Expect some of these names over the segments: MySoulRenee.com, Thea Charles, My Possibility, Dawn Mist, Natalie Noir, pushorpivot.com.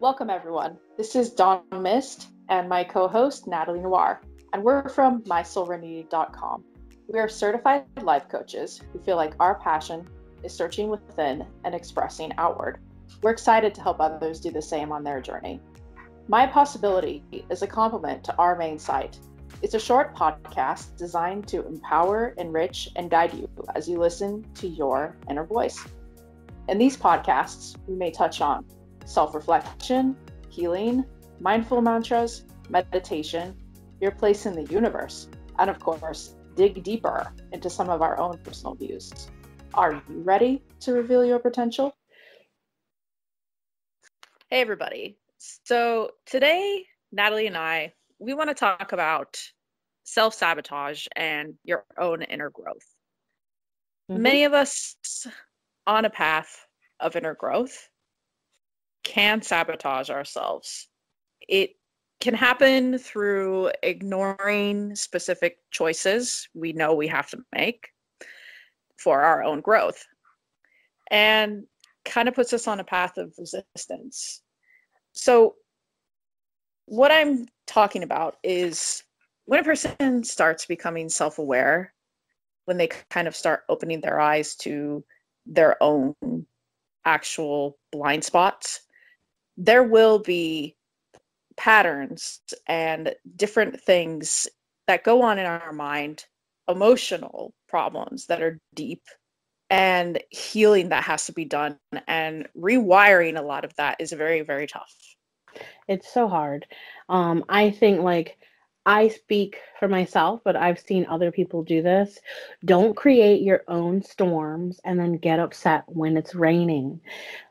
Welcome everyone. This is Dawn Mist and my co-host Natalie Noir, and we're from MySoulRenee.com. We are certified life coaches who feel like our passion is searching within and expressing outward. We're excited to help others do the same on their journey. My Possibility is a complement to our main site. It's a short podcast designed to empower, enrich, and guide you as you listen to your inner voice. In these podcasts, we may touch on self-reflection, healing, mindful mantras, meditation, your place in the universe, and of course, dig deeper into some of our own personal views. Are you ready to reveal your potential? Hey, everybody. So today, Natalie and I, we want to talk about self-sabotage and your own inner growth. Mm-hmm. Many of us on a path of inner growth can sabotage ourselves. It can happen through ignoring specific choices we know we have to make for our own growth, and kind of puts us on a path of resistance. So what I'm talking about is when a person starts becoming self-aware, when they kind of start opening their eyes to their own actual blind spots, there will be patterns and different things that go on in our mind, emotional problems that are deep, and healing that has to be done, and rewiring a lot of that is very, very tough. It's so hard. I think, like, I speak for myself, but I've seen other people do this. Don't create your own storms and then get upset when it's raining.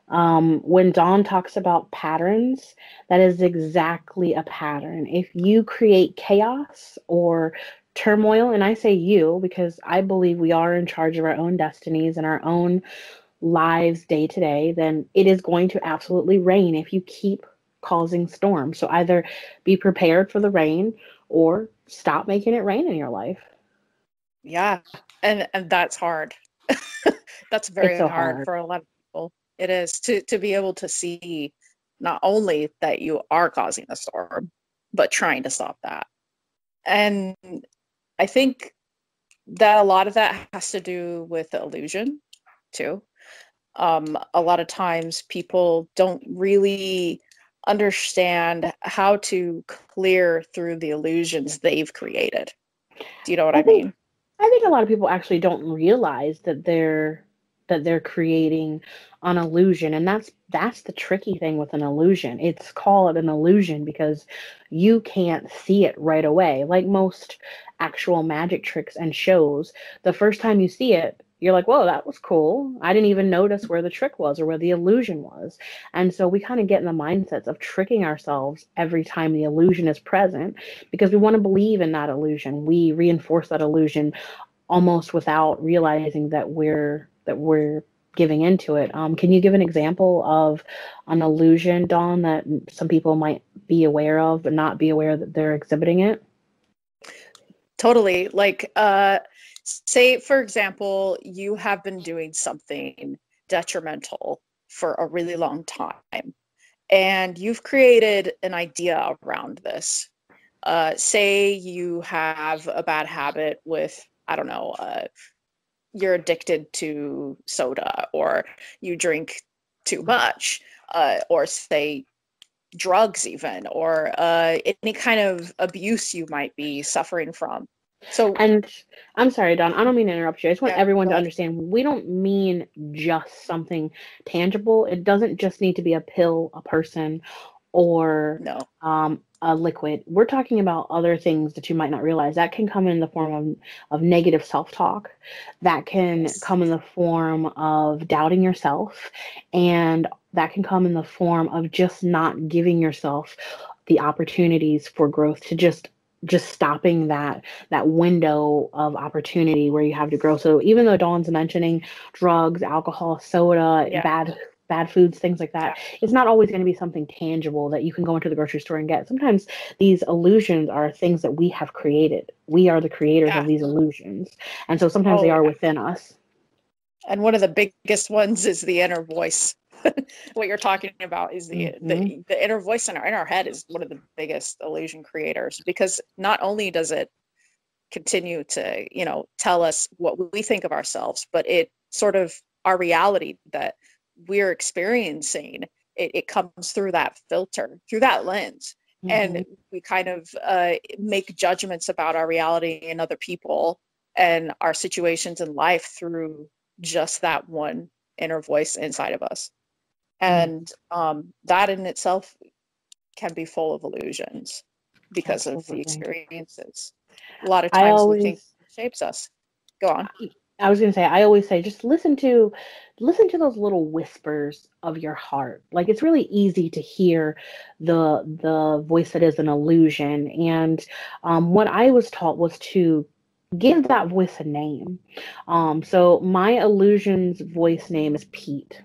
When Dawn talks about patterns, that is exactly a pattern. If you create chaos or turmoil, and I say you because I believe we are in charge of our own destinies and our own lives day to day, then it is going to absolutely rain if you keep causing storms. So either be prepared for the rain or stop making it rain in your life. Yeah. And that's hard. That's very so hard for a lot of people. It is to be able to see not only that you are causing a storm, but trying to stop that. And I think that a lot of that has to do with the illusion too. A lot of times people don't really understand how to clear through the illusions they've created. Do you know what I mean? I think a lot of people actually don't realize that they're creating an illusion, and that's the tricky thing with an illusion. It's called an illusion because you can't see it right away. Like most actual magic tricks and shows, the first time you see it, you're like, whoa, that was cool. I didn't even notice where the trick was or where the illusion was. And so we kind of get in the mindsets of tricking ourselves every time the illusion is present because we want to believe in that illusion. We reinforce that illusion almost without realizing that we're giving into it. Can you give an example of an illusion, Dawn, that some people might be aware of but not be aware that they're exhibiting it? Totally. Like, say, for example, you have been doing something detrimental for a really long time, and you've created an idea around this. Say you have a bad habit with, I don't know, you're addicted to soda, or you drink too much, or say drugs even, or any kind of abuse you might be suffering from. So, and I'm sorry, Dawn, I don't mean to interrupt you. I just want everyone to understand we don't mean just something tangible. It doesn't just need to be a pill, a person, or a liquid. We're talking about other things that you might not realize. That can come in the form of negative self-talk. That can come in the form of doubting yourself. And that can come in the form of just not giving yourself the opportunities for growth, to just stopping that window of opportunity where you have to grow. So even though Dawn's mentioning drugs, alcohol, soda, bad foods, things like that, it's not always going to be something tangible that you can go into the grocery store and get. Sometimes these illusions are things that we have created. We are the creators of these illusions. And so sometimes they are within us. And one of the biggest ones is the inner voice. what you're talking about is the inner voice in our head is one of the biggest illusion creators, because not only does it continue to, you know, tell us what we think of ourselves, but it sort of our reality that we're experiencing, it comes through that filter, through that lens. Mm-hmm. And we kind of make judgments about our reality and other people and our situations in life through just that one inner voice inside of us. And that in itself can be full of illusions because Absolutely. Of the experiences. A lot of times we think it shapes us. Go on. I was going to say, I always say, just listen to those little whispers of your heart. Like, it's really easy to hear the voice that is an illusion. And what I was taught was to give that voice a name. So my illusion's voice name is Pete.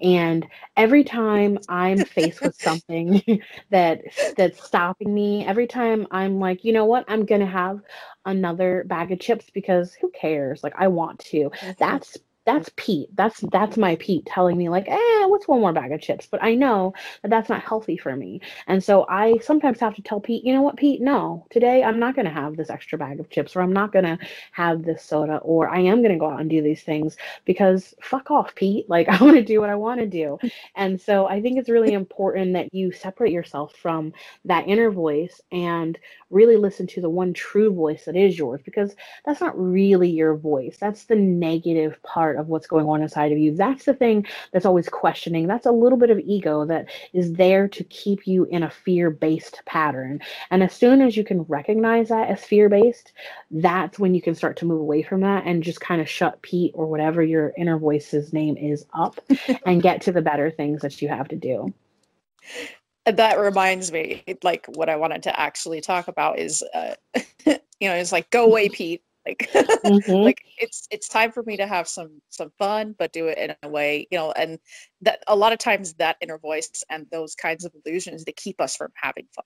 And every time I'm faced with something that's stopping me, every time I'm like, you know what, I'm going to have another bag of chips because who cares? Like, I want to. That's Pete. That's my Pete telling me like, what's one more bag of chips? But I know that that's not healthy for me. And so I sometimes have to tell Pete, you know what, Pete, no, today I'm not going to have this extra bag of chips, or I'm not going to have this soda, or I am going to go out and do these things because fuck off, Pete. Like, I want to do what I want to do. And so I think it's really important that you separate yourself from that inner voice and really listen to the one true voice that is yours, because that's not really your voice. That's the negative part of what's going on inside of you. That's the thing that's always questioning. That's a little bit of ego that is there to keep you in a fear-based pattern. And as soon as you can recognize that as fear-based, that's when you can start to move away from that and just kind of shut Pete or whatever your inner voice's name is up and get to the better things that you have to do. That reminds me, like, what I wanted to actually talk about is, you know, it's like, go away, Pete. Like, like it's time for me to have some fun, but do it in a way, you know, and that a lot of times that inner voice and those kinds of illusions, they keep us from having fun.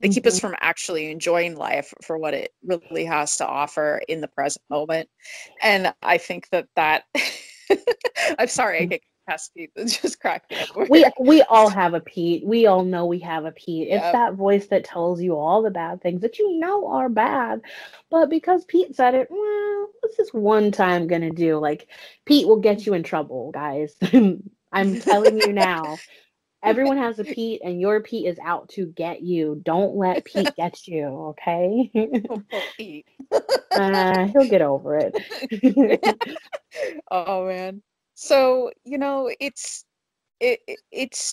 They keep us from actually enjoying life for what it really has to offer in the present moment. And I think that I'm sorry, I get past Pete. It's just cracking up. We all have a Pete. We all know we have a Pete. It's that voice that tells you all the bad things that you know are bad, but because Pete said it, well, what's this one time gonna do? Like, Pete will get you in trouble, guys. I'm telling you now. Everyone has a Pete, and your Pete is out to get you. Don't let Pete get you, okay? Pete. He'll get over it. Oh man. So, you know, it's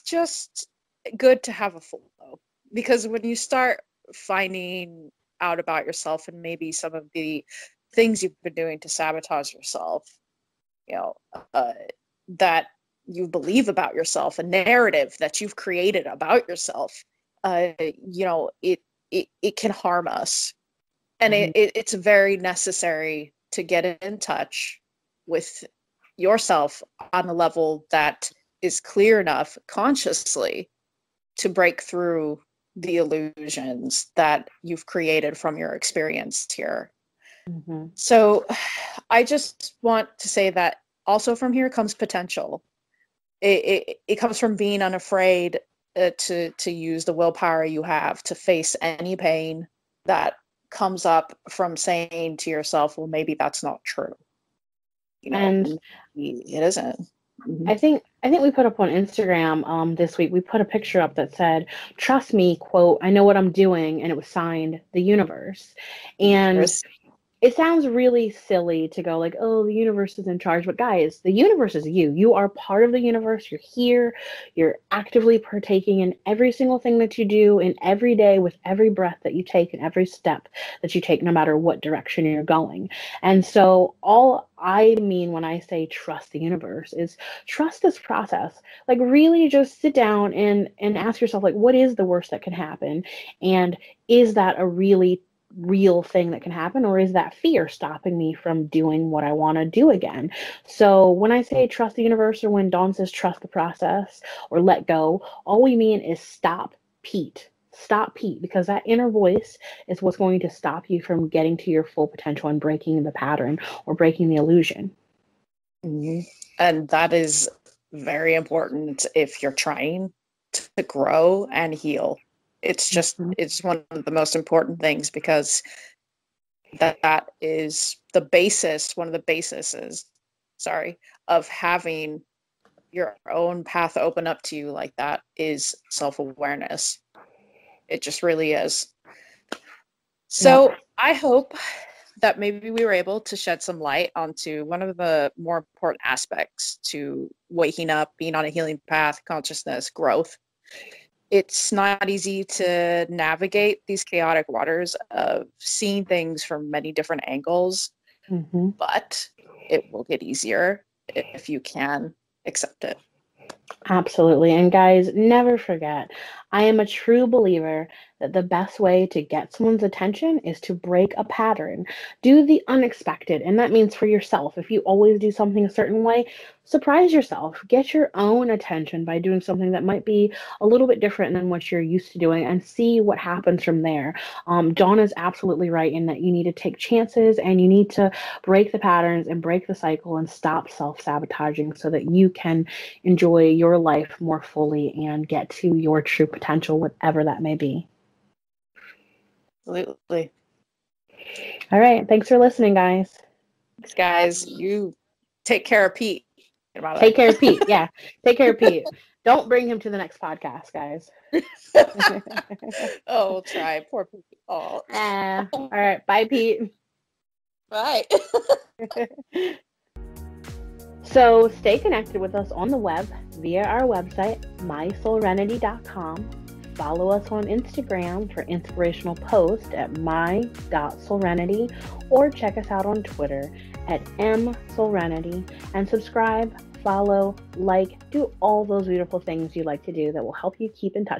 just good to have a flow, because when you start finding out about yourself and maybe some of the things you've been doing to sabotage yourself, you know, that you believe about yourself, a narrative that you've created about yourself, you know, it can harm us. And it's very necessary to get in touch with yourself on a level that is clear enough consciously to break through the illusions that you've created from your experience here. So I just want to say that also from here comes potential. It comes from being unafraid to use the willpower you have to face any pain that comes up from saying to yourself, well, maybe that's not true. You know, and it isn't. I think we put up on Instagram this week, we put a picture up that said, trust me, quote, I know what I'm doing. And it was signed the universe. And it sounds really silly to go like, oh, the universe is in charge. But guys, the universe is you. You are part of the universe. You're here. You're actively partaking in every single thing that you do in every day, with every breath that you take and every step that you take, no matter what direction you're going. And so all I mean when I say trust the universe is trust this process. Like, really just sit down and ask yourself, like, what is the worst that can happen? And is that a really real thing that can happen, or is that fear stopping me from doing what I want to do again? So when I say trust the universe, or when Dawn says trust the process or let go, all we mean is stop Pete. Stop Pete, because that inner voice is what's going to stop you from getting to your full potential and breaking the pattern or breaking the illusion. And that is very important if you're trying to grow and heal. It's just, it's one of the most important things, because that is the basis, one of the bases, of having your own path open up to you like that is self-awareness. It just really is. So yeah. I hope that maybe we were able to shed some light onto one of the more important aspects to waking up, being on a healing path, consciousness, growth. It's not easy to navigate these chaotic waters of seeing things from many different angles, but it will get easier if you can accept it. Absolutely. And guys, never forget, I am a true believer that the best way to get someone's attention is to break a pattern. Do the unexpected. And that means for yourself. If you always do something a certain way, surprise yourself. Get your own attention by doing something that might be a little bit different than what you're used to doing, and see what happens from there. Dawn is absolutely right in that you need to take chances and you need to break the patterns and break the cycle and stop self-sabotaging so that you can enjoy your life more fully and get to your true potential, whatever that may be. Absolutely. All right. Thanks for listening, guys. Thanks, guys. You take care of Pete. Take care of Pete. Yeah. Take care of Pete. Don't bring him to the next podcast, guys. Oh, we'll try. Poor Pete. Oh. All right. Bye, Pete. Bye. So stay connected with us on the web via our website, MySoulRenee.com. Follow us on Instagram for inspirational posts at my.soulrenee, or check us out on Twitter at msoulrenee, and subscribe, follow, like, do all those beautiful things you like to do that will help you keep in touch